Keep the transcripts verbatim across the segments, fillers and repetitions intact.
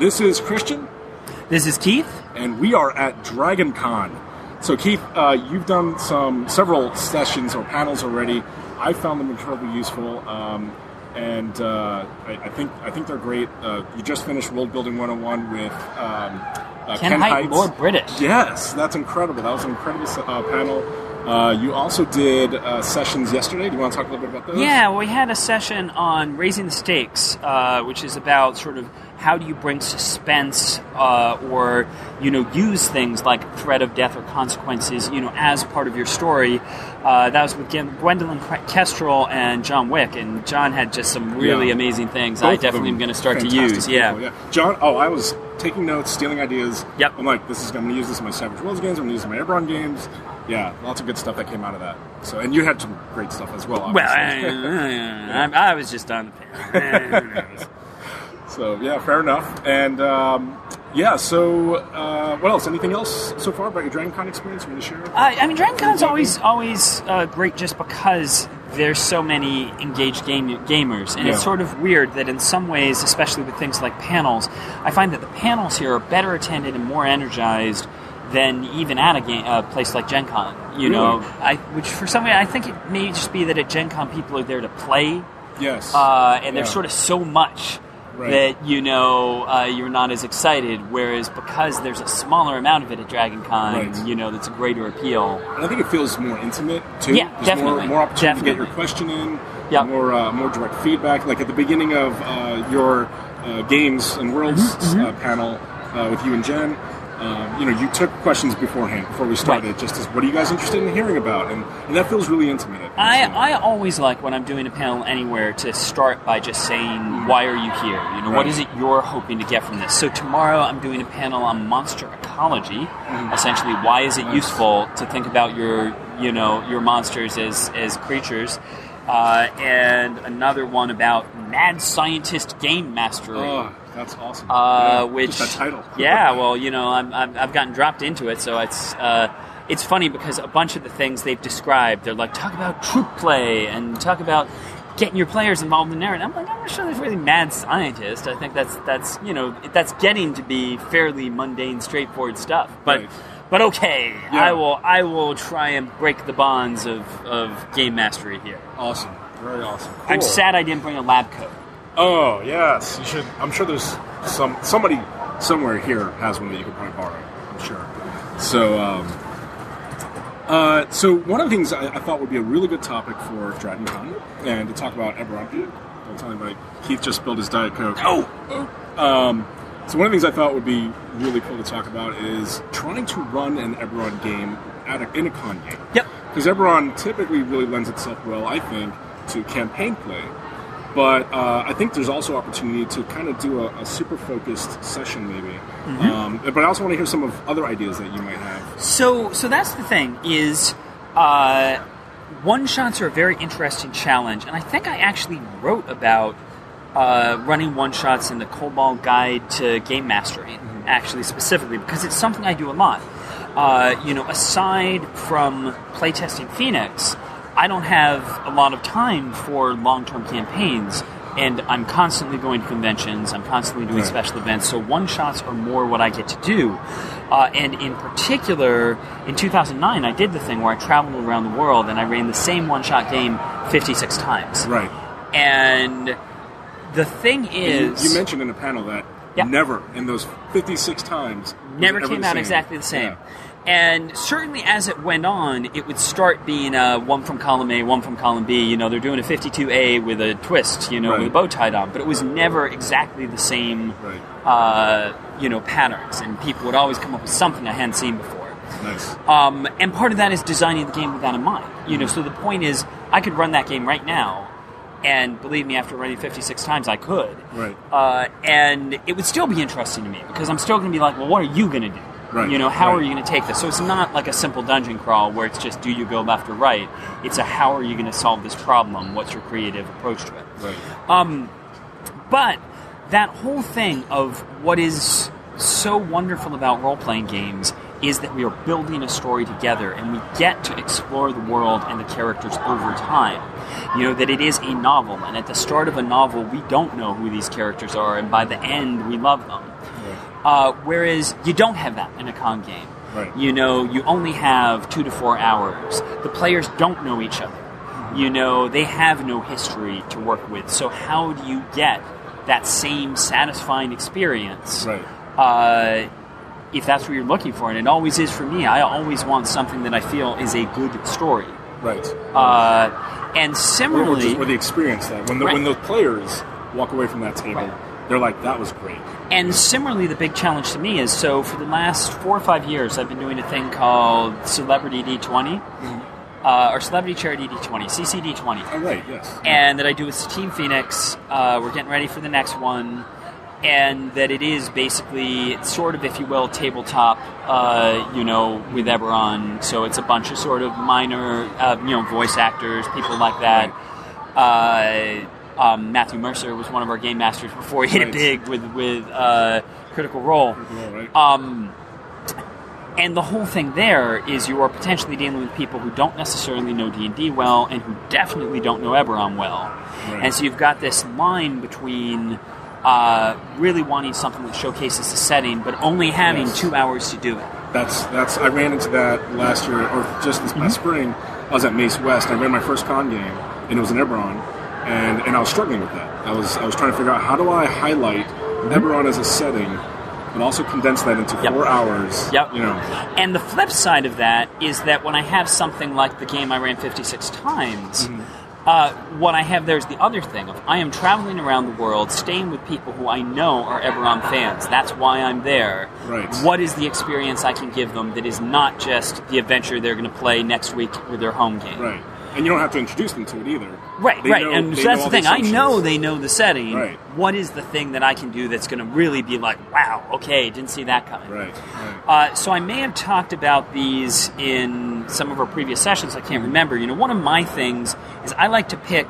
This is Christian. This is Keith. And we are at DragonCon. So Keith, uh, you've done some several sessions or panels already. I found them incredibly useful, um, and uh, I, I think I think they're great. Uh, you just finished World Building one oh one with um, uh, Ken, Ken Hite, Lord British. Yes, that's incredible. That was an incredible uh, panel. Uh, you also did uh, sessions yesterday. Do you want to talk a little bit about those? Yeah, well, we had a session on Raising the Stakes, uh, which is about sort of how do you bring suspense uh, or, you know, use things like threat of death or consequences, you know, as part of your story. Uh, that was with Gwendolyn Kestrel and John Wick, and John had just some really yeah. amazing things. Both I definitely am going to start to use. People, yeah. yeah. John, oh, I was taking notes, stealing ideas. Yep. I'm like, this is I'm going to use this in my Savage Worlds games. I'm going to use it in my Eberron games. Yeah, lots of good stuff that came out of that. So, and you had some great stuff as well, obviously. Well, I, yeah. I, I was just on the panel. So, yeah, fair enough. And, um, yeah, so uh, what else? Anything else so far about your DragonCon experience you want to share? I, I mean, DragonCon's always always uh, great just because there's so many engaged game, gamers. And yeah. it's sort of weird that in some ways, especially with things like panels, I find that the panels here are better attended and more energized than even at a, game, a place like Gen Con, you know, really? I, which for some way I think it may just be that at Gen Con people are there to play, yes, uh, and yeah. there's sort of so much right. that you know uh, you're not as excited. Whereas because there's a smaller amount of it at Dragon Con, right. you know, that's a greater appeal. And I think it feels more intimate too. Yeah, there's definitely more, more opportunity definitely. to get your question in, yep. more uh, more direct feedback. Like at the beginning of uh, your uh, games and worlds mm-hmm, uh, mm-hmm. panel uh, with you and Jen. Um, you know, you took questions beforehand, before we started, right. just as, what are you guys interested in hearing about? And, and that feels really intimate. I, I, I always like, when I'm doing a panel anywhere, to start by just saying, why are you here? You know, right. what is it you're hoping to get from this? So tomorrow I'm doing a panel on monster ecology. Mm-hmm. Essentially, why is it nice. useful to think about your, you know, your monsters as, as creatures? Uh, and another one about mad scientist game mastering. Oh. That's awesome. Uh, yeah, which just that title. Yeah, well, you know, I'm, I'm, I've gotten dropped into it, so it's uh, it's funny because a bunch of the things they've described, they're like, talk about troop play and talk about getting your players involved in the narrative. I'm like, I'm not sure there's really mad scientist. I think that's, that's you know, that's getting to be fairly mundane, straightforward stuff. But right. but okay, yeah. I will I will try and break the bonds of, of game mastery here. Awesome. Very awesome. Cool. I'm sad I didn't bring a lab coat. Oh, yes. You should. I'm sure there's some somebody somewhere here has one that you could probably borrow. I'm sure. So, um, uh, so one of the things I, I thought would be a really good topic for DragonCon and to talk about Eberron. I'll tell you, like, Keith just spilled his Diet Coke. Oh! Um, so one of the things I thought would be really cool to talk about is trying to run an Eberron game at a, in a con game. Yep. Because Eberron typically really lends itself well, I think, to campaign play. But uh, I think there's also opportunity to kind of do a, a super focused session, maybe. Mm-hmm. Um, but I also want to hear some of other ideas that you might have. So, so that's the thing is, uh, one shots are a very interesting challenge, and I think I actually wrote about uh, running one shots in the Kobold Guide to Game Mastering, mm-hmm. actually specifically because it's something I do a lot. Uh, you know, aside from Playtesting Phoenix, I don't have a lot of time for long-term campaigns, and I'm constantly going to conventions, I'm constantly doing right. special events, so one-shots are more what I get to do. Uh, and in particular, in two thousand nine, I did the thing where I traveled around the world and I ran the same one-shot game fifty-six times. Right. And the thing is... You, you mentioned in a panel that yeah. never, in those fifty-six times... Never came out exactly the same. Yeah. And certainly as it went on, it would start being uh, one from column A, one from column B. You know, they're doing a fifty-two A with a twist, you know, right. with a bow tied on. But it was never exactly the same, right. uh, you know, patterns. And people would always come up with something I hadn't seen before. Nice. Um, and part of that is designing the game with that in mind. You know, so the point is, I could run that game right now. And believe me, after running fifty-six times, I could. Right. Uh, and it would still be interesting to me because I'm still going to be like, well, what are you going to do? Right, you know, how right. are you going to take this? So it's not like a simple dungeon crawl where it's just do you go left or right. It's a how are you going to solve this problem? What's your creative approach to it? Right. Um, but that whole thing of what is so wonderful about role-playing games is that we are building a story together and we get to explore the world and the characters over time. You know, that it is a novel, and at the start of a novel, we don't know who these characters are, and by the end, we love them. Uh, whereas you don't have that in a con game. Right. You know, you only have two to four hours. The players don't know each other. You know, they have no history to work with. So how do you get that same satisfying experience? Right. Uh, if that's what you're looking for, and it always is for me. I always want something that I feel is a good story. Right. Uh, and similarly... Or, or, just, or the experience that. When the, right. when the players walk away from that table, right. they're like, that was great. And similarly, the big challenge to me is, so for the last four or five years, I've been doing a thing called Celebrity D twenty, mm-hmm. uh, or Celebrity Charity D twenty, C C D twenty. Oh, right, yes. And that I do with Team Phoenix. Uh, we're getting ready for the next one. And that it is basically sort of, if you will, tabletop, uh, you know, with Eberron. So it's a bunch of sort of minor, uh, you know, voice actors, people like that. Right. Uh... Um, Matthew Mercer was one of our game masters before he hit it big with with uh, Critical Role. Um, and the whole thing there is you are potentially dealing with people who don't necessarily know D and D well and who definitely don't know Eberron well. Right. And so you've got this line between uh, really wanting something that showcases the setting but only having yes. two hours to do it. That's that's. I ran into that last year, or just this past mm-hmm. spring. I was at Mace West. I ran my first con game, and it was in Eberron. And and I was struggling with that. I was I was trying to figure out, how do I highlight Eberron as a setting, and also condense that into yep. four hours. Yep. You know. And the flip side of that is that when I have something like the game I ran fifty-six times, mm-hmm. uh, what I have there is the other thing of, I am traveling around the world, staying with people who I know are Eberron fans. That's why I'm there. Right. What is the experience I can give them that is not just the adventure they're going to play next week with their home game? Right. And you don't have to introduce them to it either. Right, they right. Know, and so that's the thing. I know they know the setting. Right. What is the thing that I can do that's going to really be like, wow, okay, didn't see that coming. Right, right. Uh, so I may have talked about these in some of our previous sessions. I can't remember. You know, one of my things is I like to pick...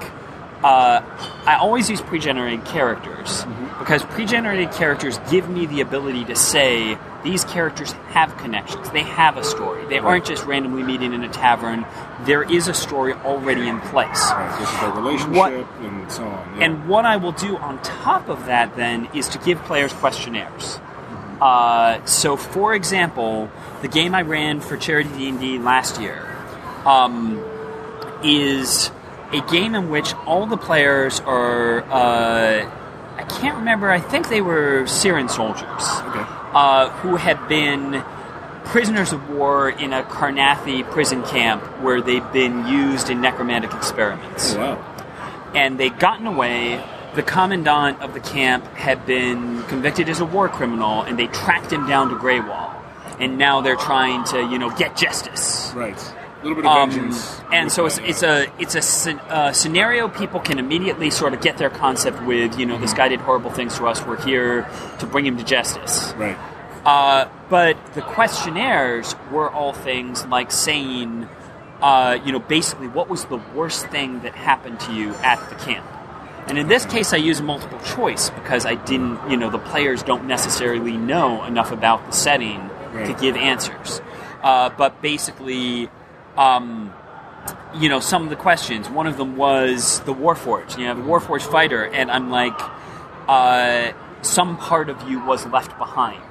Uh, I always use pre-generated characters mm-hmm. because pre-generated characters give me the ability to say these characters have connections. They have a story. They right. aren't just randomly meeting in a tavern. There is a story already in place. Right. This is their relationship what, and so on. Yeah. And what I will do on top of that then is to give players questionnaires. Mm-hmm. Uh, so, for example, the game I ran for Charity D and D last year um, is... a game in which all the players are, uh, I can't remember, I think they were Siren soldiers, okay. uh, who had been prisoners of war in a Karrnathi prison camp where they'd been used in necromantic experiments. Oh, wow. And they'd gotten away. The commandant of the camp had been convicted as a war criminal, and they tracked him down to Greywall. And now they're trying to, you know, get justice. Right. A little bit of vengeance. Um, and so it's, it's a it's a sc- uh, scenario people can immediately sort of get their concept with, you know, mm-hmm. this guy did horrible things to us, we're here to bring him to justice. Right. Uh, but the questionnaires were all things like saying, uh, you know, basically what was the worst thing that happened to you at the camp? And in this case I used multiple choice because I didn't, you know, the players don't necessarily know enough about the setting right. to give answers. Uh, but basically... Um, you know, some of the questions. One of them was the Warforged. You know, the Warforged fighter, and I'm like, uh, some part of you was left behind.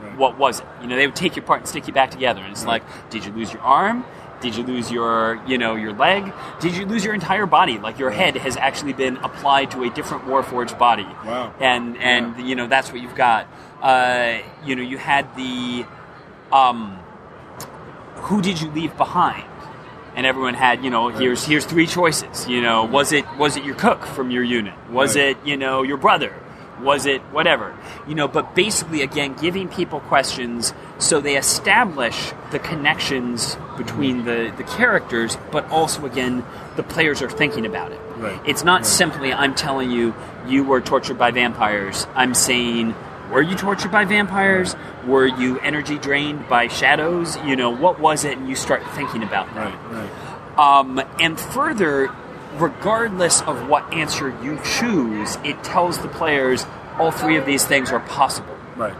Right. What was it? You know, they would take your part and stick you back together, and it's right. like, did you lose your arm? Did you lose your, you know, your leg? Did you lose your entire body? Like your head has actually been applied to a different Warforged body. Wow. And and yeah. you know that's what you've got. Uh, you know, you had the. Um, Who did you leave behind? And everyone had, you know, right. here's here's three choices. You know, was it was it your cook from your unit? Was right. it, you know, your brother? Was it whatever? You know, but basically, again, giving people questions so they establish the connections between the, the characters, but also, again, the players are thinking about it. Right. It's not right. simply, I'm telling you, you were tortured by vampires. I'm saying... Were you tortured by vampires? Were you energy drained by shadows? You know, what was it? And you start thinking about that. Right, right. Um, and further, regardless of what answer you choose, it tells the players all three of these things are possible. Right.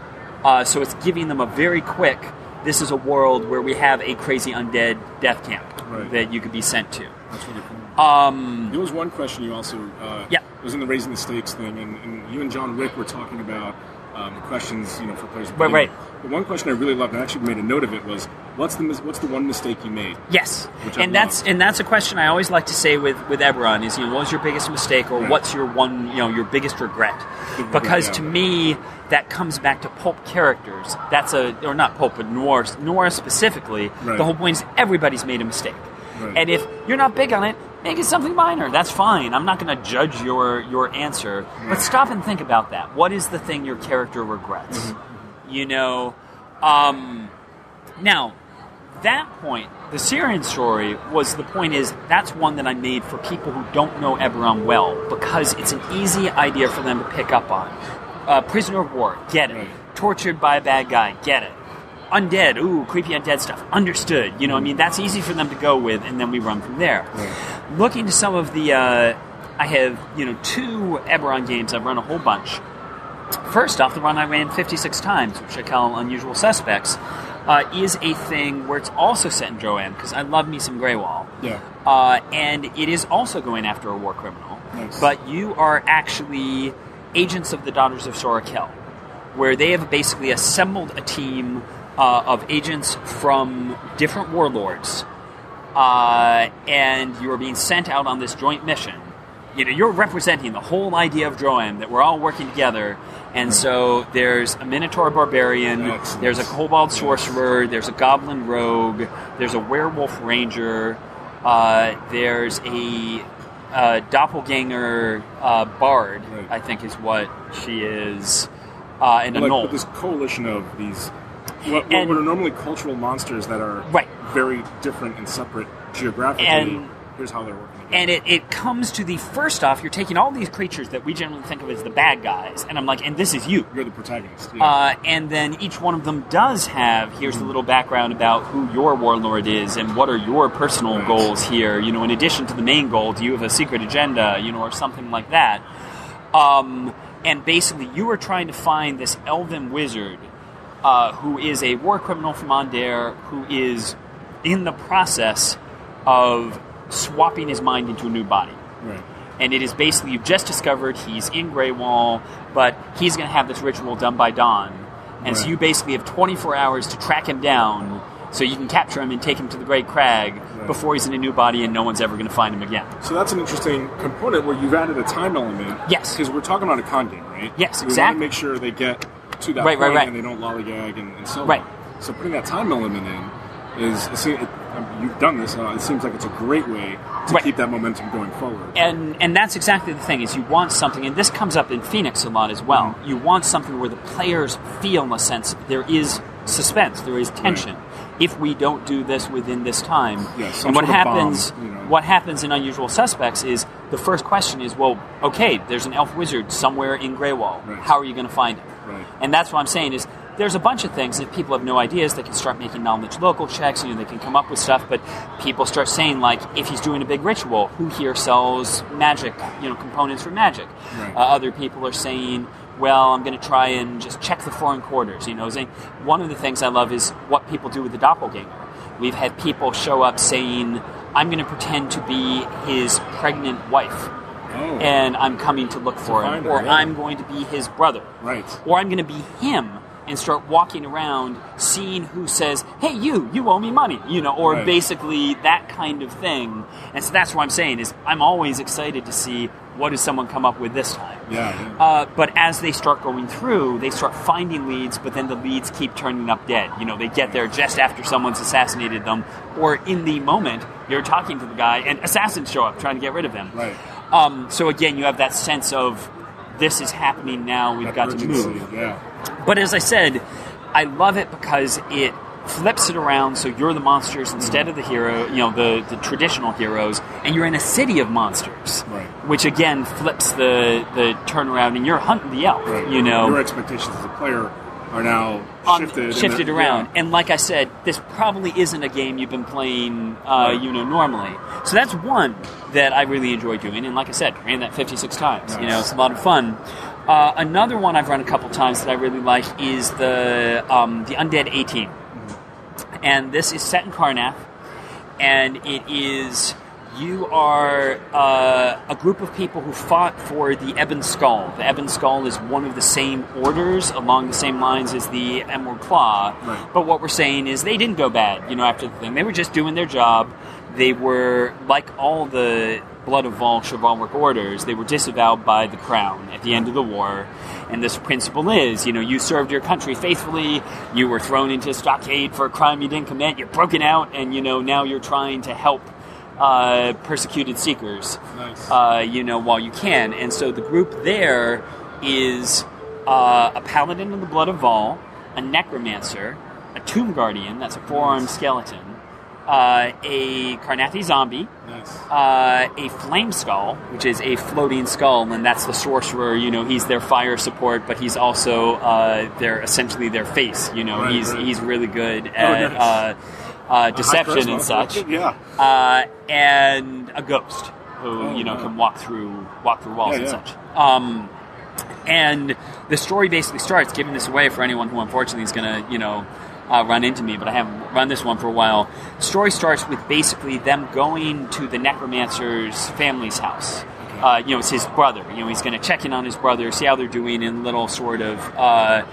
Uh, so it's giving them a very quick, this is a world where we have a crazy undead death camp right. that you could be sent to. That's really cool. Um, there was one question you also... Uh, yeah. It was in the Raising the Stakes thing, and, and you and John Wick were talking about... um, questions, you know, for players. Right, right. But one question I really loved, and I actually made a note of it, was what's the mis- what's the one mistake you made? Yes, and that's and that's a question I always like to say with, with Eberron is, you know, what was your biggest mistake, or right. what's your one, you know, your biggest regret? Because yeah. to me, that comes back to pulp characters. That's a or not pulp, but noir noir specifically. Right. The whole point is everybody's made a mistake, right. and if you're not big on it, make it something minor. That's fine. I'm not going to judge your your answer, yeah. but stop and think about that. What is the thing your character regrets? Mm-hmm. You know, um, now. That point, the Syrian story was the point is that's one that I made for people who don't know Eberron well because it's an easy idea for them to pick up on. Uh, prisoner of war, get it. Right. Tortured by a bad guy, get it. Undead, ooh, creepy undead stuff, understood. You know, I mean, that's easy for them to go with, and then we run from there. Right. Looking to some of the, uh, I have, you know, two Eberron games I've run a whole bunch. First off, the one I ran fifty-six times, which I call Unusual Suspects, Uh, is a thing where it's also set in Droaam, because I love me some Greywall. Yeah. Uh, and it is also going after a war criminal. Nice. But you are actually agents of the Daughters of Sora Kell, where they have basically assembled a team uh, of agents from different warlords, uh, and you are being sent out on this joint mission. You know, you're representing the whole idea of Droaam, that we're all working together. And right. so there's a Minotaur Barbarian, Excellent. There's a Kobold Sorcerer, there's a Goblin Rogue, there's a Werewolf Ranger, uh, there's a, a Doppelganger uh, Bard, right. I think is what she is, uh, and well, a Gnoll. Like, this coalition of these, what, what and, are normally cultural monsters that are right. very different and separate geographically. And, Here's how they're working. And it, it comes to the first off, you're taking all these creatures that we generally think of as the bad guys, and I'm like, and this is you. You're the protagonist. Yeah. Uh, and then each one of them does have, here's mm-hmm. the little background about who your warlord is and what are your personal right. goals here. You know, in addition to the main goal, do you have a secret agenda, you know, or something like that. Um, and basically, you are trying to find this elven wizard uh, who is a war criminal from Andare, who is in the process of swapping his mind into a new body. Right. And it is basically, you've just discovered he's in Greywall, but he's going to have this ritual done by Don. And right. so you basically have twenty-four hours to track him down so you can capture him and take him to the Great Crag right. before he's in a new body and no one's ever going to find him again. So that's an interesting component where you've added a time element. Yes. Because we're talking about a con game, right? Yes, so we exactly. We want to make sure they get to that right, point right, right. and they don't lollygag and, and so right. on. So putting that time element in is... is it, You've done this. Uh, it seems like it's a great way to right. keep that momentum going forward. And and that's exactly the thing is you want something, and this comes up in Phoenix a lot as well. Mm-hmm. You want something where the players feel in a sense there is suspense, there is tension. Right. If we don't do this within this time, yeah, and what happens? Bomb, you know. What happens in Unusual Suspects is the first question is, well, okay, there's an elf wizard somewhere in Greywall. Right. How are you going to find it? Right. And that's what I'm saying is. There's a bunch of things. If people have no ideas, they can start making knowledge local checks. You know, they can come up with stuff. But people start saying, like, if he's doing a big ritual, who here sells magic, you know, components for magic? Right. Uh, other people are saying, well, I'm going to try and just check the foreign quarters. You know, saying one of the things I love is what people do with the doppelganger. We've had people show up saying, I'm going to pretend to be his pregnant wife. Oh. And I'm coming to look for him. Or yeah. I'm going to be his brother. Right. Or I'm going to be him. And start walking around, seeing who says, "Hey, you, you owe me money," you know, or right. basically that kind of thing. And so that's what I'm saying is, I'm always excited to see what does someone come up with this time. Yeah. yeah. Uh, but as they start going through, they start finding leads, but then the leads keep turning up dead. You know, they get there just after someone's assassinated them, or in the moment you're talking to the guy and assassins show up trying to get rid of him. Right. Um, so again, you have that sense of this is happening now. We've that got urgency. To move. Yeah. But as I said, I love it because it flips it around so you're the monsters instead mm-hmm. of the hero, you know, the, the traditional heroes, and you're in a city of monsters, right. which again flips the, the turnaround, and you're hunting the elf, right. you know. Your expectations as a player are now shifted. Um, shifted around. Yeah. And like I said, this probably isn't a game you've been playing, uh, right. you know, normally. So that's one that I really enjoy doing, and like I said, ran that fifty-six times. Nice. You know, it's a lot of fun. Uh, another one I've run a couple times that I really like is the um, the Undead eighteen. And this is set in Karrnath, and it is You are uh, a group of people who fought for the Ebon Skull. The Ebon Skull is one of the same orders along the same lines as the Emerald Claw. Right. But what we're saying is they didn't go bad, you know, after the thing. They were just doing their job. They were, like all the Blood of Vol, chivalric orders, they were disavowed by the crown at the end of the war. And this principle is, you know, you served your country faithfully, you were thrown into stockade for a crime you didn't commit, you're broken out, and, you know, now you're trying to help Uh, persecuted seekers. Nice. uh, you know, while you can. And so the group there is uh, a paladin of the Blood of Vol, a necromancer, a tomb guardian, that's a four-armed nice. skeleton, uh, a Karrnathi zombie, nice. uh, a flame skull, which is a floating skull, and that's the sorcerer. You know, he's their fire support, but he's also uh, their essentially their face. You know, right, he's right. he's really good at... Oh, nice. uh, Uh, deception and such, yeah. uh, and a ghost who oh, you know yeah. can walk through walk through walls yeah, and yeah. such. Um, and the story basically starts, giving this away for anyone who unfortunately is going to you know uh, run into me, but I haven't run this one for a while. The story starts with basically them going to the necromancer's family's house. Okay. Uh, you know, it's his brother. You know, he's going to check in on his brother, see how they're doing, in little sort of uh,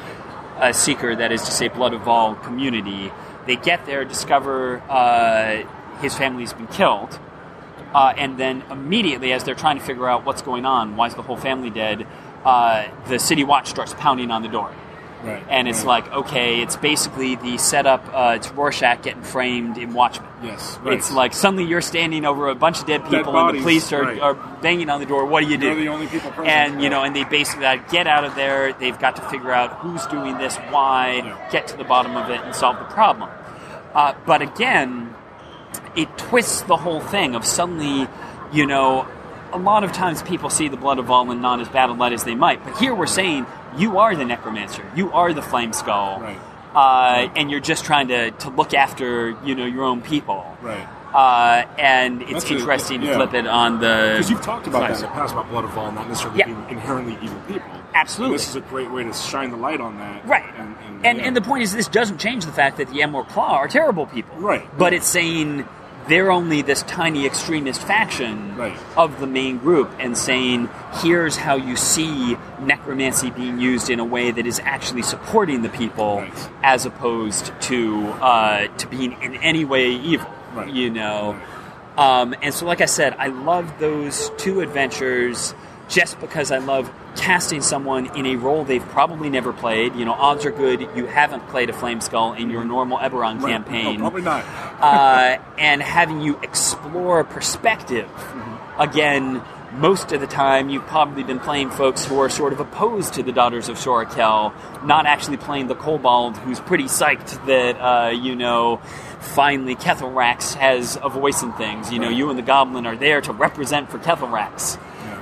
a seeker, that is to say, Blood of Vol community. They get there, discover uh, his family's been killed, uh, and then immediately, as they're trying to figure out what's going on, why is the whole family dead, uh, the city watch starts pounding on the door. Right. And it's right. like, okay, it's basically the setup, uh, it's Rorschach getting framed in Watchmen. Yes, right. It's like, suddenly you're standing over a bunch of dead people, dead bodies, and the police are, right. are banging on the door, what do you do? You're the only people present. And, you know, and they basically like, get out of there, they've got to figure out who's doing this, why, yeah. get to the bottom of it, and solve the problem. Uh, but again, it twists the whole thing of suddenly, you know, a lot of times people see the Blood of Vol and not as bad a light as they might, but here we're saying... You are the necromancer. You are the flame skull, right. Uh, right. and you're just trying to, to look after you know your own people. Right. Uh, and it's That's interesting a, yeah. to flip it on the because you've talked about that in the past about Blood of Vol not necessarily yeah. being inherently evil people. Absolutely, and this is a great way to shine the light on that. Right. And and, and, yeah. and the point is, this doesn't change the fact that the Emerald Claw are terrible people. Right. But it's saying they're only this tiny extremist faction right. of the main group, and saying, here's how you see necromancy being used in a way that is actually supporting the people right. as opposed to uh, to being in any way evil, right. you know? Right. Um, and so, like I said, I love those two adventures just because I love casting someone in a role they've probably never played. You know, odds are good you haven't played a Flame Skull in your normal Eberron right. campaign. No, probably not. uh, and having you explore perspective. Mm-hmm. Again, most of the time you've probably been playing folks who are sort of opposed to the Daughters of Sora Kell, not actually playing the Kobold who's pretty psyched that, uh, you know, finally Kethelrax has a voice in things. You know, right. you and the Goblin are there to represent for Kethelrax.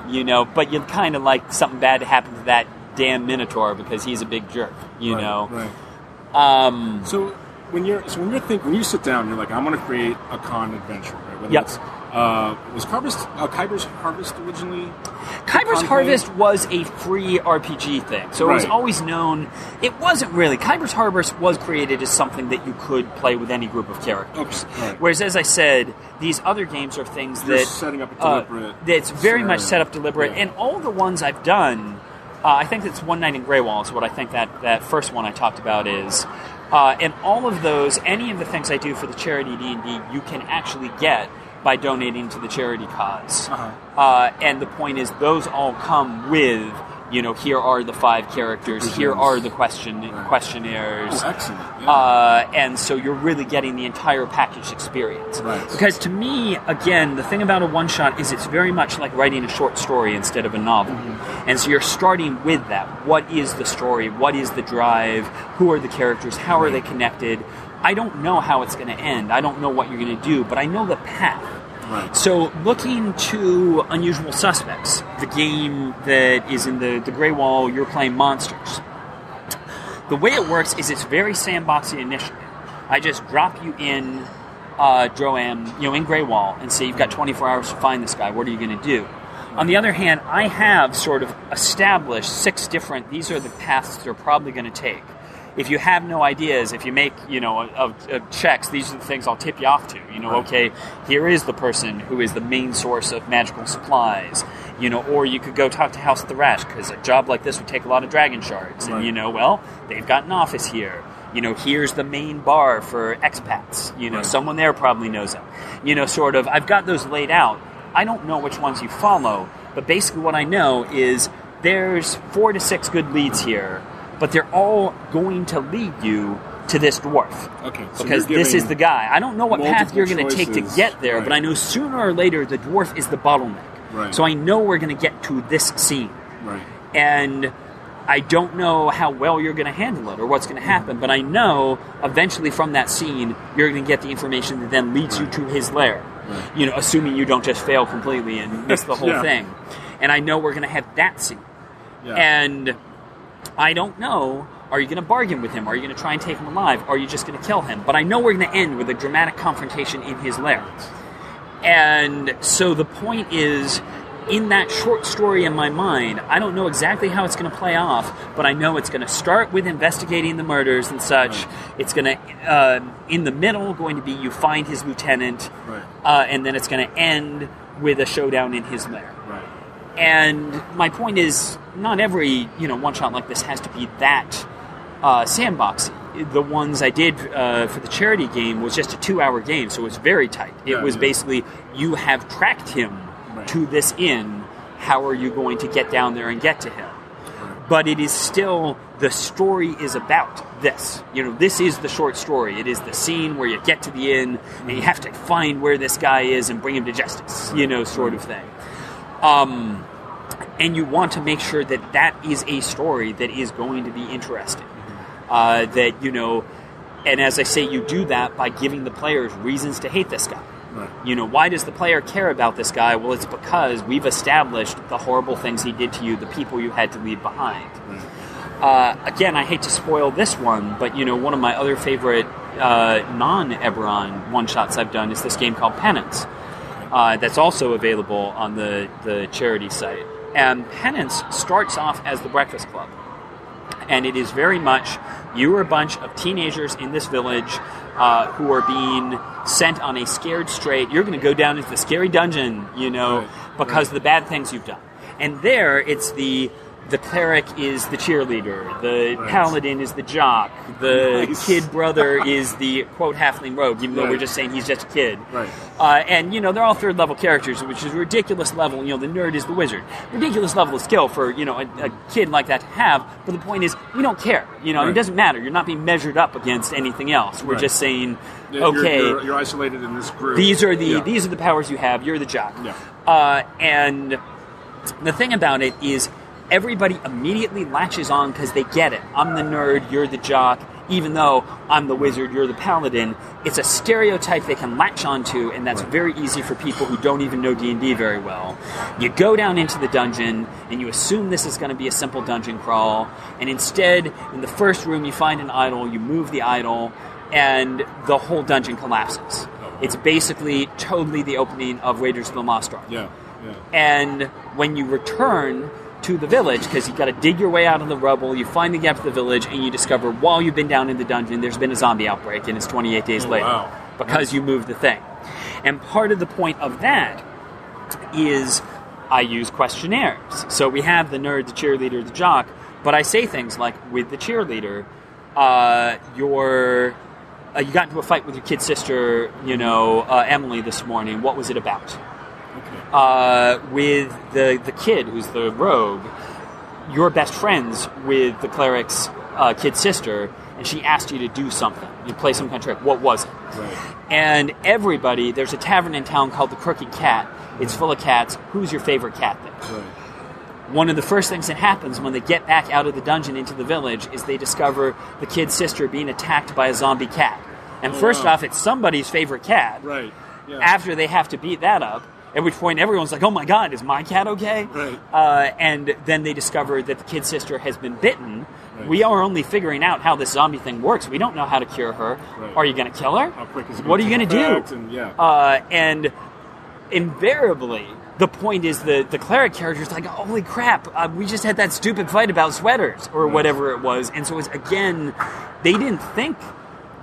You know, but you'd kind of like something bad to happen to that damn Minotaur because he's a big jerk. You right, know. Right. Um, so when you're so when you're think when you sit down, you're like, I'm going to create a con adventure. Right? Whether yep. it's, uh, was Kyber's, uh, Kyber's Harvest originally? Kyber's Harvest thing? was a free R P G thing, so right. it was always known. It wasn't really. Kyber's Harvest was created as something that you could play with any group of characters. Okay. Right. Whereas, as I said, these other games are things You're that setting up a deliberate. Uh, that's very scenario. much set up deliberate, yeah. and all the ones I've done. Uh, I think it's One Night in Greywall is what I think that, that first one I talked about is. Uh, and all of those, any of the things I do for the charity D and D, you can actually get by donating to the charity cause. Uh-huh. Uh, and the point is, those all come with, you know, here are the five characters, mm-hmm. here are the question right. questionnaires. Oh, excellent. Yeah. Uh, and so you're really getting the entire package experience. Right. Because to me, again, the thing about a one-shot is it's very much like writing a short story instead of a novel. Mm-hmm. And so you're starting with that. What is the story? What is the drive? Who are the characters? How right. are they connected? I don't know how it's going to end. I don't know what you're going to do, but I know the path. Right. So looking to Unusual Suspects, the game that is in the, the Greywall, you're playing monsters. The way it works is it's very sandboxy initially. I just drop you in uh, Droaam, you know, in Greywall, and say you've got twenty-four hours to find this guy. What are you going to do? On the other hand, I have sort of established six different, these are the paths they're probably going to take. if you have no ideas, if you make, you know, of, of checks, these are the things I'll tip you off to. You know, right. Okay, here is the person who is the main source of magical supplies. You know, or you could go talk to House of the Rash, because a job like this would take a lot of dragon shards. Right. And, you know, well, they've got an office here. You know, here's the main bar for expats. You know, right. Someone there probably knows it. You know, sort of, I've got those laid out. I don't know which ones you follow, but basically what I know is there's four to six good leads here, but they're all going to lead you to this dwarf. Okay. So because this is the guy. I don't know what path you're going to take to get there, right. But I know sooner or later the dwarf is the bottleneck. Right. So I know we're going to get to this scene. Right. And I don't know how well you're going to handle it or what's going to happen, but I know eventually from that scene you're going to get the information that then leads right. you to his lair. Right. You know, assuming you don't just fail completely and miss the whole yeah. thing. And I know we're going to have that scene. Yeah. And I don't know, are you going to bargain with him? Are you going to try and take him alive? Are you just going to kill him? But I know we're going to end with a dramatic confrontation in his lair. And so the point is, in that short story in my mind, I don't know exactly how it's going to play off, but I know it's going to start with investigating the murders and such. Right. It's going to, uh, in the middle, going to be you find his lieutenant, right. uh, and then it's going to end with a showdown in his lair. Right. And my point is, not every, you know, one shot like this has to be that uh, sandboxy. The ones I did uh, for the charity game was just a two-hour game, so it was very tight. It yeah, was yeah. basically you have tracked him. Right. To this inn, how are you going to get down there and get to him? Right. But it is still, the story is about this. You know, this is the short story. It is the scene where you get to the inn and you have to find where this guy is and bring him to justice, you know, sort of thing. Um, and you want to make sure that that is a story that is going to be interesting. Uh, that, you know, and as I say, you do that by giving the players reasons to hate this guy. Right. You know, why does the player care about this guy? Well, it's because we've established the horrible things he did to you, the people you had to leave behind. Right. Uh, again, I hate to spoil this one, but, you know, one of my other favorite uh, non-Eberron one-shots I've done is this game called Penance. Uh, that's also available on the, the charity site. And Penance starts off as the Breakfast Club. And it is very much, you are a bunch of teenagers in this village uh, who are being sent on a scared strait. You're going to go down into the scary dungeon, you know, right, because right. of the bad things you've done. And there, it's the the cleric is the cheerleader, the right. paladin is the jock, the nice. kid brother is the, quote, halfling rogue, even though right. we're just saying he's just a kid. Right. Uh, and, you know, they're all third-level characters, which is a ridiculous level. You know, the nerd is the wizard. Ridiculous level of skill for, you know, a, a kid like that to have. But the point is, we don't care. You know, right. it doesn't matter. You're not being measured up against anything else. We're right. just saying, you're, okay. You're, you're isolated in this group. These are the, yeah. these are the powers you have. You're the jock. Yeah. Uh, and the thing about it is, everybody immediately latches on because they get it. I'm the nerd, you're the jock, even though I'm the wizard, you're the paladin. It's a stereotype they can latch onto, and that's right. very easy for people who don't even know D and D very well. You go down into the dungeon, and you assume this is going to be a simple dungeon crawl, and instead, in the first room, you find an idol, you move the idol, and the whole dungeon collapses. Oh. It's basically totally the opening of Raiders of the Lost Ark. Yeah, yeah. And when you return to the village, because you've got to dig your way out of the rubble, you find the gap to the village, and you discover while you've been down in the dungeon there's been a zombie outbreak, and it's twenty-eight days oh, later wow. because you moved the thing. And part of the point of that is I use questionnaires. So we have the nerd, the cheerleader, the jock, but I say things like, with the cheerleader, uh, your uh, you got into a fight with your kid sister, you know, uh, Emily this morning. What was it about? Uh, with the, the kid, who's the rogue, you're best friends with the cleric's uh, kid sister, and she asked you to do something. You play some kind of trick. What was it? Right. And everybody, there's a tavern in town called the Crooked Cat. It's full of cats. Who's your favorite cat then? Right. One of the first things that happens when they get back out of the dungeon into the village is they discover the kid sister being attacked by a zombie cat. And oh, first wow. off, it's somebody's favorite cat. Right. Yeah. After they have to beat that up, at which point everyone's like, oh my god, is my cat okay? Right. Uh, and then they discover that the kid sister has been bitten. Right. We are only figuring out how this zombie thing works. We don't know how to cure her. Right. Are you going to kill her? How quick is it? What are you going to do? And, yeah. uh, and invariably, the point is the, the cleric character's like, holy crap, uh, we just had that stupid fight about sweaters or whatever it was. And so it's, again, they didn't think.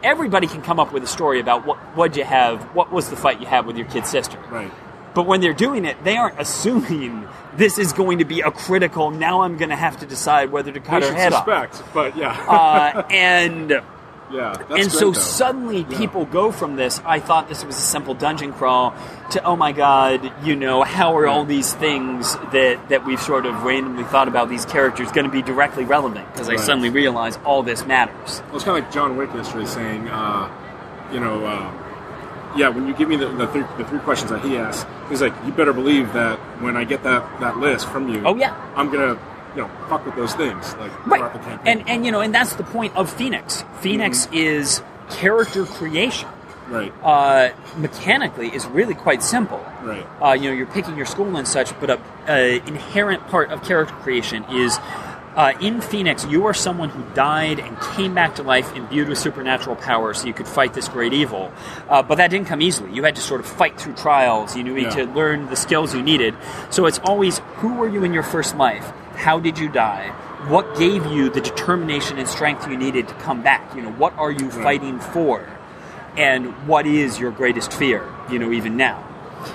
Everybody can come up with a story about what what'd you have, what was the fight you had with your kid sister. Right. But when they're doing it, they aren't assuming this is going to be a critical, now I'm going to have to decide whether to cut her head suspect, off. But yeah. uh, and yeah, that's and great, so though. Suddenly yeah. people go from this, I thought this was a simple dungeon crawl, to, oh my god, you know, how are yeah. all these things that, that we've sort of randomly thought about these characters going to be directly relevant? Because right. I suddenly realize all this matters. Well, it's kind of like John Wick yesterday saying, uh, you know... Uh, yeah, when you give me the the, th- the three questions that he asked, he's like, you better believe that when I get that, that list from you, oh, yeah. I'm going to, you know, fuck with those things. Like, right. The campaign. And, and, you know, and that's the point of Phoenix. Phoenix mm-hmm. is character creation. Right. Uh, mechanically, is really quite simple. Right. Uh, you know, you're picking your school and such, but an uh, inherent part of character creation is... Uh, in Phoenix, you are someone who died and came back to life imbued with supernatural power so you could fight this great evil. Uh, but that didn't come easily. You had to sort of fight through trials. You needed yeah. to learn the skills you needed. So it's always, who were you in your first life? How did you die? What gave you the determination and strength you needed to come back? You know, what are you right. fighting for? And what is your greatest fear, you know, even now?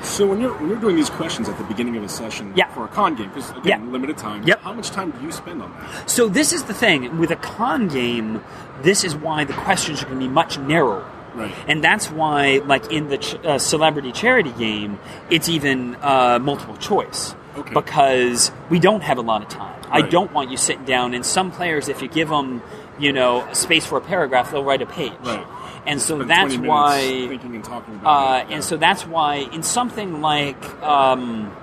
So when you're when you're doing these questions at the beginning of a session yeah. for a con game, because again, yeah. limited time, yep. how much time do you spend on that? So this is the thing. With a con game, this is why the questions are going to be much narrower. Right. And that's why, like in the ch- uh, celebrity charity game, it's even uh, multiple choice. Okay. Because we don't have a lot of time. Right. I don't want you sitting down. And some players, if you give them, you know, space for a paragraph, they'll write a page. Right. And so that's why, thinking and talking about uh, it, yeah. and so that's why, in something like um,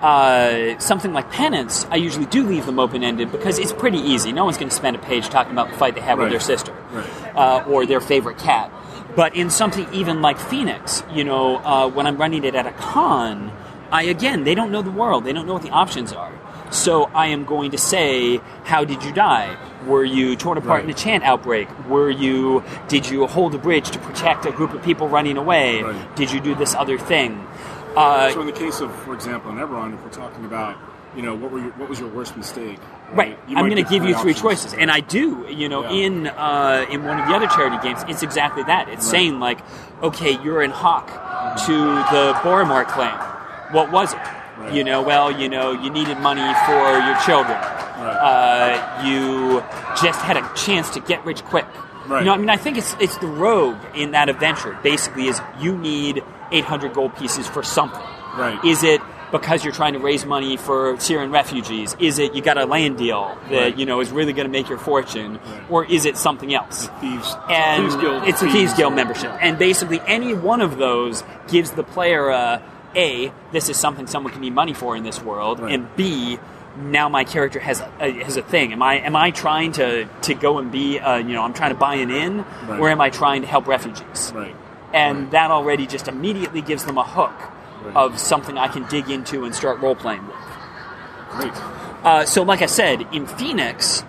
uh, something like Penance, I usually do leave them open ended because it's pretty easy. No one's going to spend a page talking about the fight they had right. with their sister right. uh, or their favorite cat. But in something even like Phoenix, you know, uh, when I'm running it at a con, I again they don't know the world, they don't know what the options are. So I am going to say, how did you die? Were you torn apart right. in a chant outbreak? Were you? Did you hold a bridge to protect a group of people running away? Right. Did you do this other thing? Uh, so in the case of, for example, in Eberron, if we're talking about, you know, what were your, what was your worst mistake? Right. right. I'm going to give you three choices, and I do. You know, yeah. in uh, in one of the other charity games, it's exactly that. It's right. saying like, okay, you're in Hawk mm-hmm. to the Boromar clan. What was it? Right. You know, well, you know, you needed money for your children. Right. Uh, you just had a chance to get rich quick. Right. You know, I mean, I think it's it's the rogue in that adventure. Basically, is you need eight hundred gold pieces for something. Right. Is it because you're trying to raise money for Syrian refugees? Is it you got a land deal that right. you know is really going to make your fortune, right. or is it something else? Thieves, and thieves guild, it's thieves. a Thieves Guild membership, yeah. and basically any one of those gives the player a. A, this is something someone can need money for in this world, right. and B, now my character has a, has a thing. Am I am I trying to, to go and be, uh, you know, I'm trying to buy an inn, right. or am I trying to help refugees? Right. And right. that already just immediately gives them a hook right. of something I can dig into and start role-playing with. Great. Uh, so like I said, in Phoenix,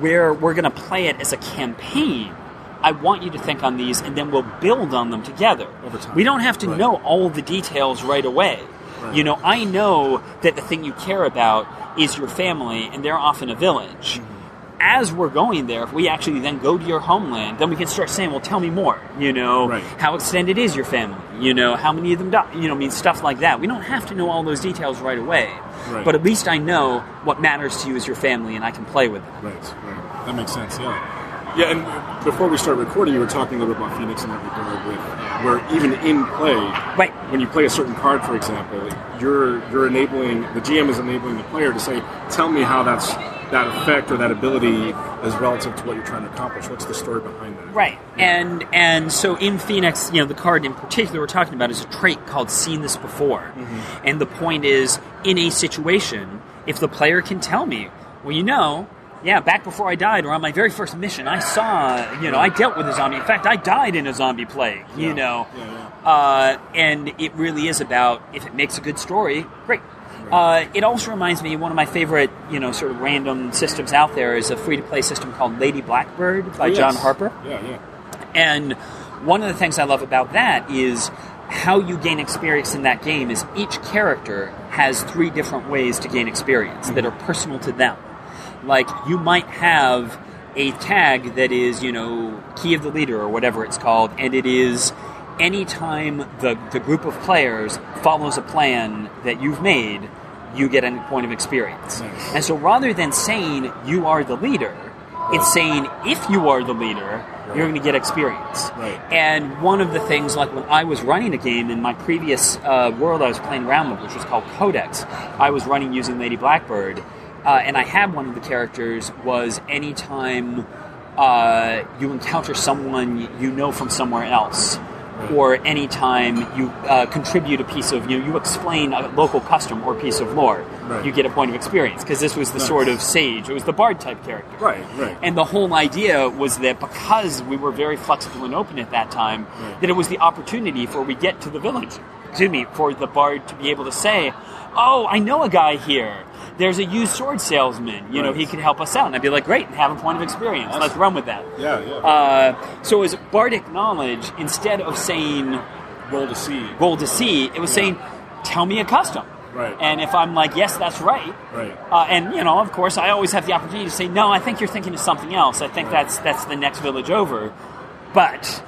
where we're going to play it as a campaign, I want you to think on these, and then we'll build on them together. Over time. We don't have to right. know all the details right away. Right. You know, I know that the thing you care about is your family, and they're off in a village. Mm-hmm. As we're going there, if we actually then go to your homeland, then we can start saying, well, tell me more. You know, right. how extended is your family? You know, how many of them die? You know, I mean, stuff like that. We don't have to know all those details right away. Right. But at least I know what matters to you is your family, and I can play with it. Right, right. That makes sense, yeah. Yeah, and before we started recording, you were talking a little bit about Phoenix in that regard, with where even in play, right. when you play a certain card, for example, you're you're enabling the G M is enabling the player to say, "Tell me how that's that effect or that ability is relative to what you're trying to accomplish. What's the story behind that?" Right, yeah. and and so in Phoenix, you know, the card in particular we're talking about is a trait called "Seen This Before," mm-hmm. and the point is, in a situation, if the player can tell me, well, you know. Yeah, back before I died, or on my very first mission, I saw, you know, I dealt with a zombie. In fact, I died in a zombie plague, you yeah. know. Yeah, yeah. Uh, and it really is about, if it makes a good story, great. Uh, it also reminds me, one of my favorite, you know, sort of random systems out there is a free-to-play system called Lady Blackbird by oh, yes. John Harper. Yeah, yeah. And one of the things I love about that is... how you gain experience in that game is each character has three different ways to gain experience that are personal to them. Like, you might have a tag that is, you know, Key of the Leader or whatever it's called, and it is any time the, the group of players follows a plan that you've made, you get a point of experience. Nice. And so rather than saying you are the leader, it's saying if you are the leader, you're going to get experience. Right. And one of the things, like when I was running a game in my previous uh, world I was playing around with, which was called Codex, I was running using Lady Blackbird, uh, and I had one of the characters was anytime uh, you encounter someone you know from somewhere else, or anytime you uh, contribute a piece of, you know, you explain a local custom or piece of lore, right, you get a point of experience. Because this was the nice. sort of sage, it was the bard type character. Right, right. And the whole idea was that because we were very flexible and open at that time, right, that it was the opportunity for we get to the village, excuse me, for the bard to be able to say, oh, I know a guy here. There's a used sword salesman. You right. know, he can help us out. And I'd be like, great, have a point of experience. Awesome. Let's run with that. Yeah, yeah. Uh, so as bardic knowledge, instead of saying... Roll to see. Roll to see. It was yeah. saying, tell me a custom. Right. And if I'm like, yes, that's right. Right. Uh, and, you know, of course, I always have the opportunity to say, no, I think you're thinking of something else. I think right. that's that's the next village over. But,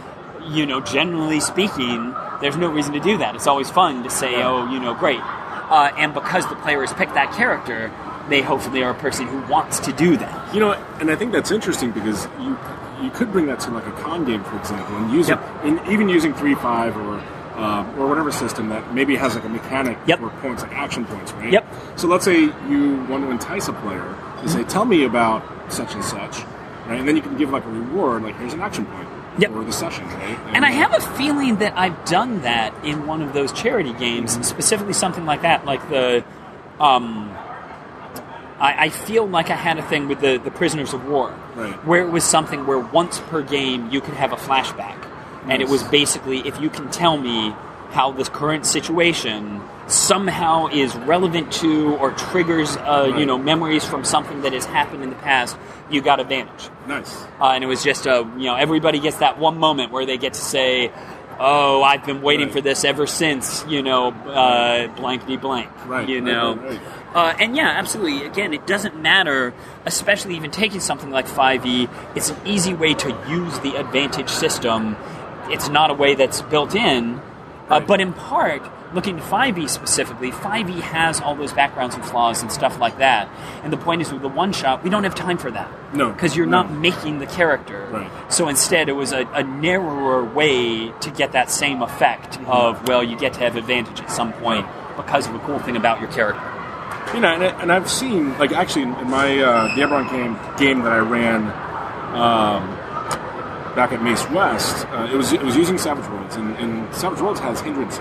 you know, generally speaking, there's no reason to do that. It's always fun to say, yeah. oh, you know, great. Uh, and because the player has picked that character, they hopefully are a person who wants to do that. You know, and I think that's interesting because you you could bring that to like a con game, for example, and use yep. it, and even using three five or uh, or whatever system that maybe has like a mechanic yep. for points, like action points, right? Yep. So let's say you want to entice a player to say, "Tell me about such and such," right? And then you can give like a reward, like here's an action point. Yep. Or the session, right? And, and I have a feeling that I've done that in one of those charity games, mm-hmm. specifically something like that, like the... Um, I, I feel like I had a thing with the, the Prisoners of War, right, where it was something where once per game you could have a flashback. Nice. And it was basically, if you can tell me how this current situation somehow is relevant to or triggers, uh, right. you know, memories from something that has happened in the past, you got advantage. Nice. Uh, and it was just, a, you know, everybody gets that one moment where they get to say, oh, I've been waiting right. for this ever since, you know, uh, blankety-blank, right. you know. Right, right, right. Uh, and yeah, absolutely. Again, it doesn't matter, especially even taking something like five E, it's an easy way to use the advantage system. It's not a way that's built in, right. uh, but in part... Looking to five E specifically, five E has all those backgrounds and flaws and stuff like that. And the point is, with the one-shot, we don't have time for that. No. Because you're no. not making the character. Right. So instead, it was a, a narrower way to get that same effect mm-hmm. of, well, you get to have advantage at some point because of a cool thing about your character. You know, and, I, and I've seen, like, actually, in my uh, the Eberron game, game that I ran um, back at Mace West, uh, it was it was using Savage Worlds, and, and Savage Worlds has hindrances.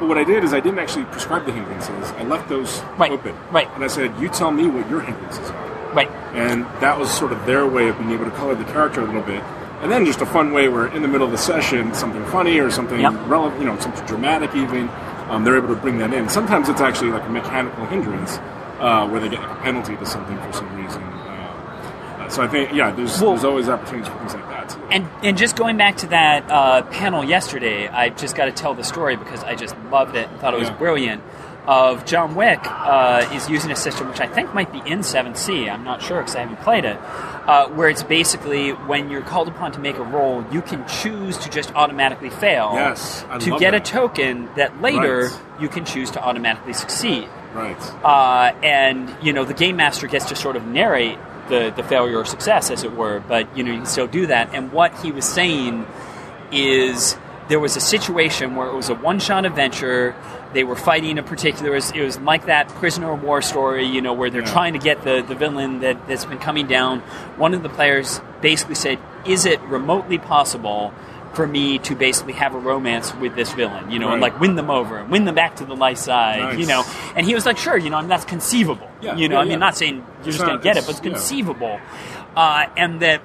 But what I did is I didn't actually prescribe the hindrances. I left those right, open. Right. And I said, you tell me what your hindrances are. Right. And that was sort of their way of being able to color the character a little bit. And then just a fun way where in the middle of the session, something funny or something yep. relevant, you know, something dramatic even, um, they're able to bring that in. Sometimes it's actually like a mechanical hindrance uh, where they get like a penalty to something for some reason. Uh, so I think, yeah, there's, well, there's always opportunities for things like that. And and just going back to that uh, panel yesterday, I just got to tell the story because I just loved it and thought it was yeah. brilliant. Of John Wick uh, is using a system which I think might be in seven C. I'm not sure because I haven't played it. Uh, where it's basically when you're called upon to make a roll, you can choose to just automatically fail yes, I to love get that. a token that later right. you can choose to automatically succeed. Right. Uh, and you know the game master gets to sort of narrate the, the failure or success, as it were, but you know you can still do that. And what he was saying is there was a situation where it was a one-shot adventure. They were fighting a particular... It was, it was like that prisoner of war story, you know, where they're yeah. trying to get the, the villain that, that's been coming down. One of the players basically said, is it remotely possible for me to basically have a romance with this villain, you know, right. and like win them over and win them back to the light side, nice. you know. And he was like, sure, you know, I mean, that's conceivable. Yeah, you know, yeah, I mean, yeah. not saying you're it's just going to get it, but it's conceivable. Yeah. Uh, and that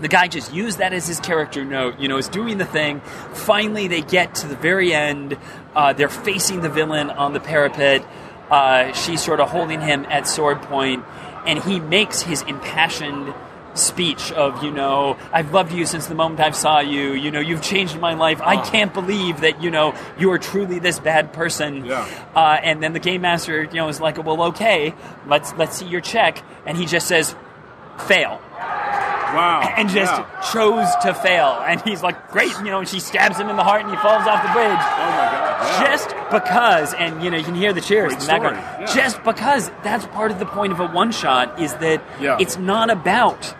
the guy just used that as his character note, you know, is doing the thing. Finally, they get to the very end. Uh, they're facing the villain on the parapet. Uh, she's sort of holding him at sword point, and he makes his impassioned speech of, you know, I've loved you since the moment I saw you, you know, you've changed my life, I can't believe that, you know, you are truly this bad person. Yeah. Uh, and then the game master, you know, is like, well, okay, let's let's see your check. And he just says, fail. Wow. And just yeah. chose to fail. And he's like, great, you know, and she stabs him in the heart and he falls off the bridge. Oh, my God. Yeah. Just because, and, you know, you can hear the cheers great in the background. Yeah. Just because that's part of the point of a one-shot is that yeah. it's not about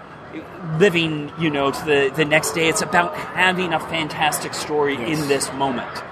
living, you know, to the, the next day. It's about having a fantastic story yes. in this moment.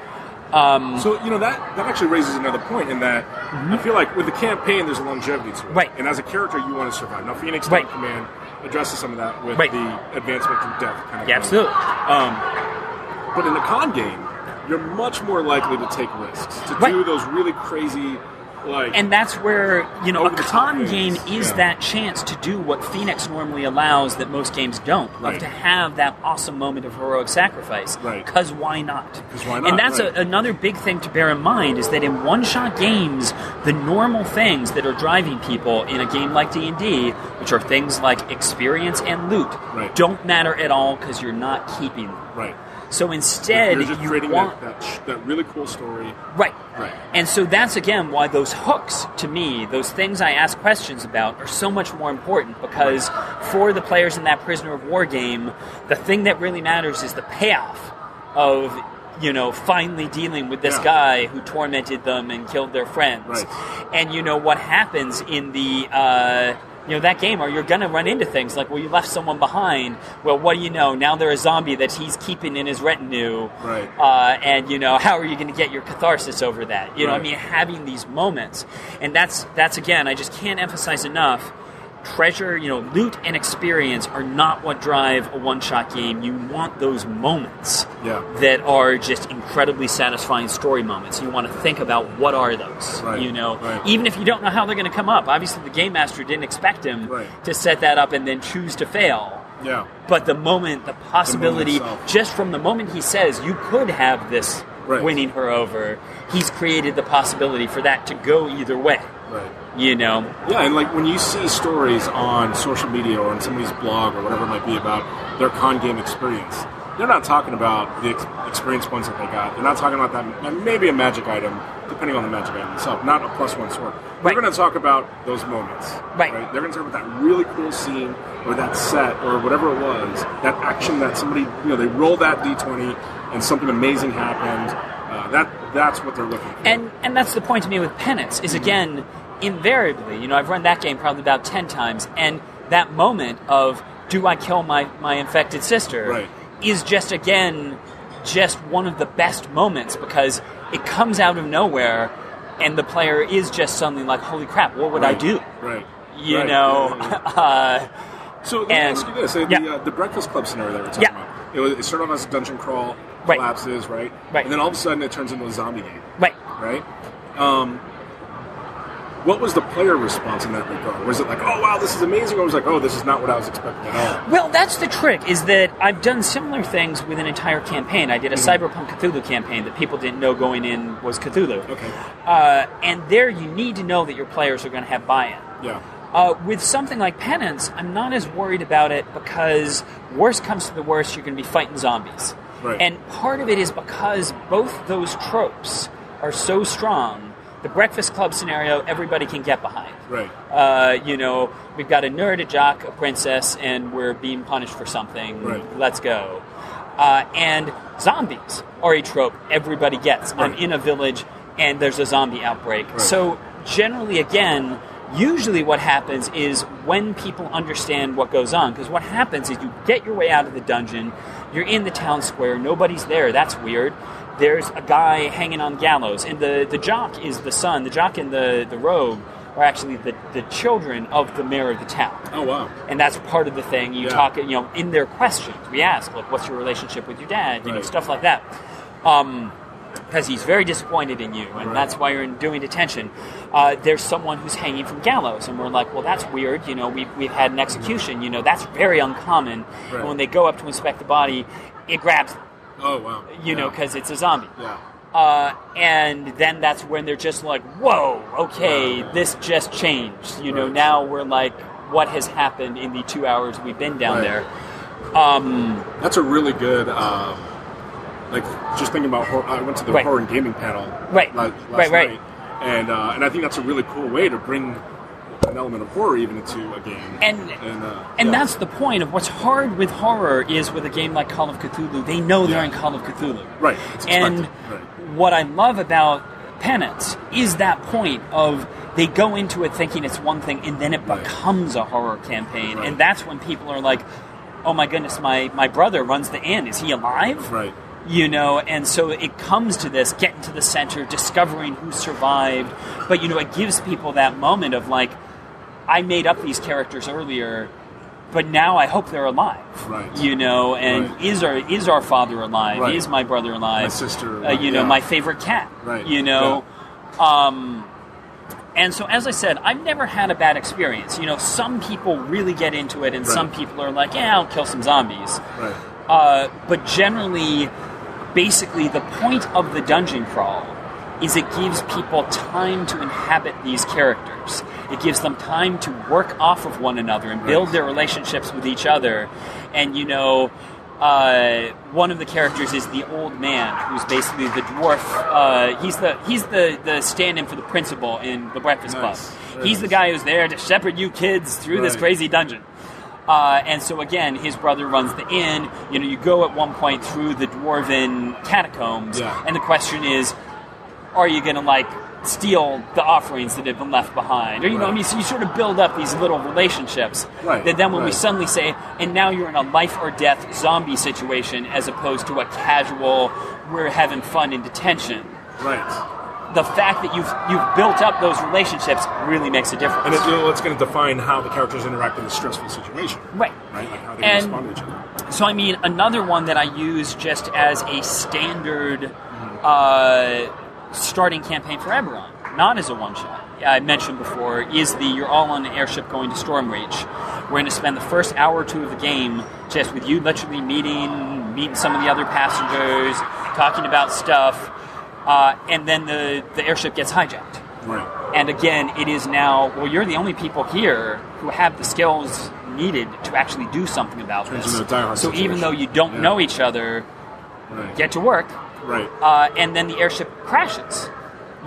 Um, so, you know, that, that actually raises another point in that mm-hmm. I feel like with the campaign, there's a longevity to it. Right. And as a character, you want to survive. Now, Phoenix right. Dawn Command addresses some of that with right. the advancement through death kind of yeah, thing. Absolutely. Um, but in the con game, you're much more likely to take risks, to right. do those really crazy... Like, and that's where, you know, a con game is yeah. that chance to do what Phoenix normally allows that most games don't. Like right. to have that awesome moment of heroic sacrifice. Right. Because why not? Because why not? And that's right. a, another big thing to bear in mind is that in one-shot games, the normal things that are driving people in a game like D and D, which are things like experience and loot, right. don't matter at all because you're not keeping them. Right. So instead, you're just you creating want... that, that, that really cool story. Right. Right. And so that's, again, why those hooks, to me, those things I ask questions about, are so much more important because right. for the players in that prisoner of war game, the thing that really matters is the payoff of, you know, finally dealing with this yeah. guy who tormented them and killed their friends. Right. And, you know, what happens in the... Uh, you know, that game, or you're going to run into things like, well, you left someone behind. Well, what do you know? Now they're a zombie that he's keeping in his retinue. Right. Uh, and, you know, how are you going to get your catharsis over that? You right. know, I mean, having these moments. And that's, that's again, I just can't emphasize enough. Treasure, you know, loot and experience are not what drive a one-shot game. You want those moments yeah. that are just incredibly satisfying story moments. You want to think about what are those, right. you know, right. even if you don't know how they're going to come up. Obviously, the game master didn't expect him right. to set that up and then choose to fail. Yeah. But the moment, the possibility, the moment just from the moment he says, you could have this right. winning her over, he's created the possibility for that to go either way. Right. You know, yeah, and like when you see stories on social media or on somebody's blog or whatever it might be about their con game experience, they're not talking about the ex- experience points that they got. They're not talking about that maybe a magic item, depending on the magic item itself, not a plus one sword. Right. They're going to talk about those moments. Right. right? They're going to talk about that really cool scene or that set or whatever it was, that action that somebody, you know, they roll that D twenty and something amazing happened. Uh, that that's what they're looking for. And and that's the point to me with Penance is again. Invariably, you know, I've run that game probably about ten times, and that moment of, do I kill my, my infected sister, right. is just, again, just one of the best moments, because it comes out of nowhere, and the player is just suddenly like, holy crap, what would right. I do? Right. You right. know? Yeah, yeah, yeah. uh, so let me and, ask you this, yeah. the, uh, the Breakfast Club scenario that we're talking yeah. about, it, was, it started off as a dungeon crawl, collapses, right. right? Right. And then all of a sudden it turns into a zombie game. Right. Right? Um... What was the player response in that regard? Was it like, oh, wow, this is amazing? Or was it like, oh, this is not what I was expecting at all? Well, that's the trick, is that I've done similar things with an entire campaign. I did a mm-hmm. Cyberpunk Cthulhu campaign that people didn't know going in was Cthulhu. Okay. Uh, and there you need to know that your players are going to have buy-in. Yeah. Uh, with something like Penance, I'm not as worried about it because worst comes to the worst, you're going to be fighting zombies. Right. And part of it is because both those tropes are so strong. The Breakfast Club scenario, everybody can get behind. Right. Uh, you know, we've got a nerd, a jock, a princess, and we're being punished for something. Right. Let's go. Uh, and zombies are a trope everybody gets. Right. I'm in a village, and there's a zombie outbreak. Right. So generally, again, usually what happens is when people understand what goes on, because what happens is you get your way out of the dungeon, you're in the town square, nobody's there, that's weird. There's a guy hanging on gallows, and the, the jock is the son. The jock and the, the rogue are actually the, the children of the mayor of the town. Oh, wow. And that's part of the thing. You yeah. talk, you know, in their questions, we ask, like, what's your relationship with your dad? You right. know, stuff like that. Um, because he's very disappointed in you, and right. that's why you're in doing detention. Uh, there's someone who's hanging from gallows, and we're like, well, that's weird. You know, we've, we've had an execution. You know, that's very uncommon. Right. And when they go up to inspect the body, it grabs them. Oh, wow. You yeah. know, because it's a zombie. Yeah. Uh, and then that's when they're just like, whoa, okay, wow. this just changed. You right. know, now we're like, what has happened in the two hours we've been down right. there. Um, That's a really good... Um, like, just thinking about... Horror, I went to the right. horror and gaming panel right. last, last right, right. night. And, uh, and I think that's a really cool way to bring an element of horror even into a game. And and, uh, and yeah. that's the point of what's hard with horror is with a game like Call of Cthulhu, they know they're yeah. in Call of Cthulhu. Right. It's and right. what I love about Penance is that point of they go into it thinking it's one thing and then it right. becomes a horror campaign. Right. And that's when people are like, oh my goodness, my, my brother runs the inn. Is he alive? Right. You know, and so it comes to this, getting to the center, discovering who survived. But, you know, it gives people that moment of, like, I made up these characters earlier, but now I hope they're alive. Right. You know, and right. is our is our father alive? Right. Is my brother alive? My sister alive. Uh, you know, yeah. my favorite cat. Right. You know. Yeah. Um, and so, as I said, I've never had a bad experience. You know, some people really get into it, and right. some people are like, yeah, I'll kill some zombies. Right. Uh, but generally... Basically, the point of the dungeon crawl is it gives people time to inhabit these characters. It gives them time to work off of one another and build their relationships with each other. And, you know, uh, one of the characters is the old man, who's basically the dwarf. Uh, he's the he's the, the stand-in for the principal in The Breakfast Club. Nice. He's the guy who's there to shepherd you kids through right. this crazy dungeon. Uh, and so, again, his brother runs the inn. You know, you go at one point through the dwarven catacombs, yeah. and the question is, are you going to, like, steal the offerings that have been left behind? Or, you right. know, I mean, so you sort of build up these little relationships right. that then when right. we suddenly say, and now you're in a life-or-death zombie situation as opposed to a casual, we're having fun in detention. Right. The fact that you've you've built up those relationships really makes a difference. And it, you know, it's going to define how the characters interact in a stressful situation. Right. Right? Like how they and respond to each other. So, I mean, another one that I use just as a standard mm-hmm. uh, starting campaign for Eberron, not as a one-shot, I mentioned before, is the you're all on an airship going to Stormreach. We're going to spend the first hour or two of the game just with you literally meeting, meeting some of the other passengers, talking about stuff. Uh, and then the, the airship gets hijacked. Right. And again, it is now, well, you're the only people here who have the skills needed to actually do something about this. So situation. Even though you don't yeah. know each other, right. get to work. Right. Uh, and then the airship crashes.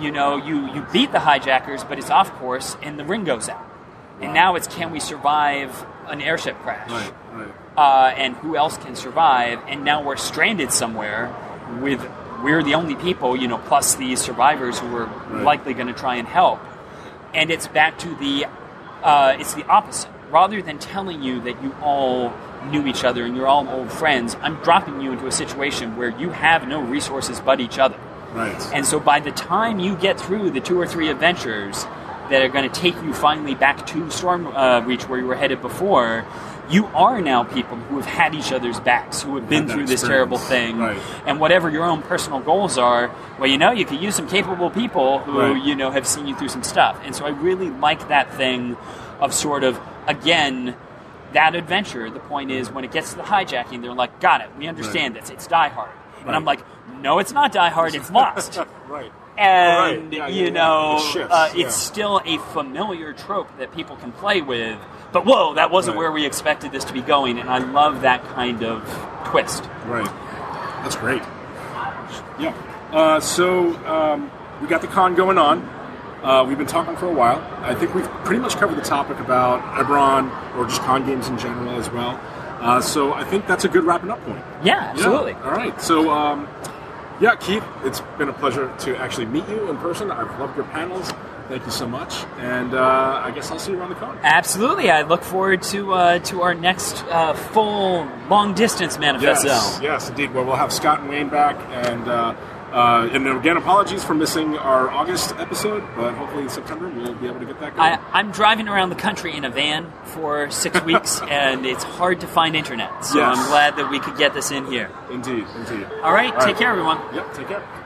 You know, you, you beat the hijackers, but it's off course, and the ring goes out. Wow. And now it's, can we survive an airship crash? Right, right. Uh, and who else can survive? And now we're stranded somewhere with... We're the only people, you know, plus these survivors who are right. likely going to try and help. And it's back to the, uh, it's the opposite. Rather than telling you that you all knew each other and you're all old friends, I'm dropping you into a situation where you have no resources but each other. Right. And so by the time you get through the two or three adventures that are going to take you finally back to Stormreach, uh, where you were headed before... You are now people who have had each other's backs, who have been through experience. This terrible thing. Right. And whatever your own personal goals are, well, you know, you could use some capable people who, right. you know, have seen you through some stuff. And so I really like that thing of sort of, again, that adventure. The point is, when it gets to the hijacking, they're like, got it, we understand right. this, it's Die Hard. Right. And I'm like, no, it's not Die Hard, it's Lost. right. And, right. yeah, you yeah, know, it shifts, uh, yeah. it's still a familiar trope that people can play with. But whoa, that wasn't right. where we expected this to be going, and I love that kind of twist. Right. That's great. Yeah. Uh, so, um, we got the con going on. Uh, we've been talking for a while. I think we've pretty much covered the topic about Eberron, or just con games in general as well. Uh, so I think that's a good wrapping up point. Yeah, absolutely. Yeah. All right. So, um, yeah, Keith, it's been a pleasure to actually meet you in person. I've loved your panels. Thank you so much, and uh, I guess I'll see you around the corner. Absolutely. I look forward to uh, to our next uh, full long-distance manifesto. Yes, yes, indeed. Well, we'll have Scott and Wayne back, and, uh, uh, and again, apologies for missing our August episode, but hopefully in September we'll be able to get that going. I, I'm driving around the country in a van for six weeks, and it's hard to find internet, so yes. I'm glad that we could get this in here. Indeed, indeed. All right, All right. Take care, everyone. Yep, take care.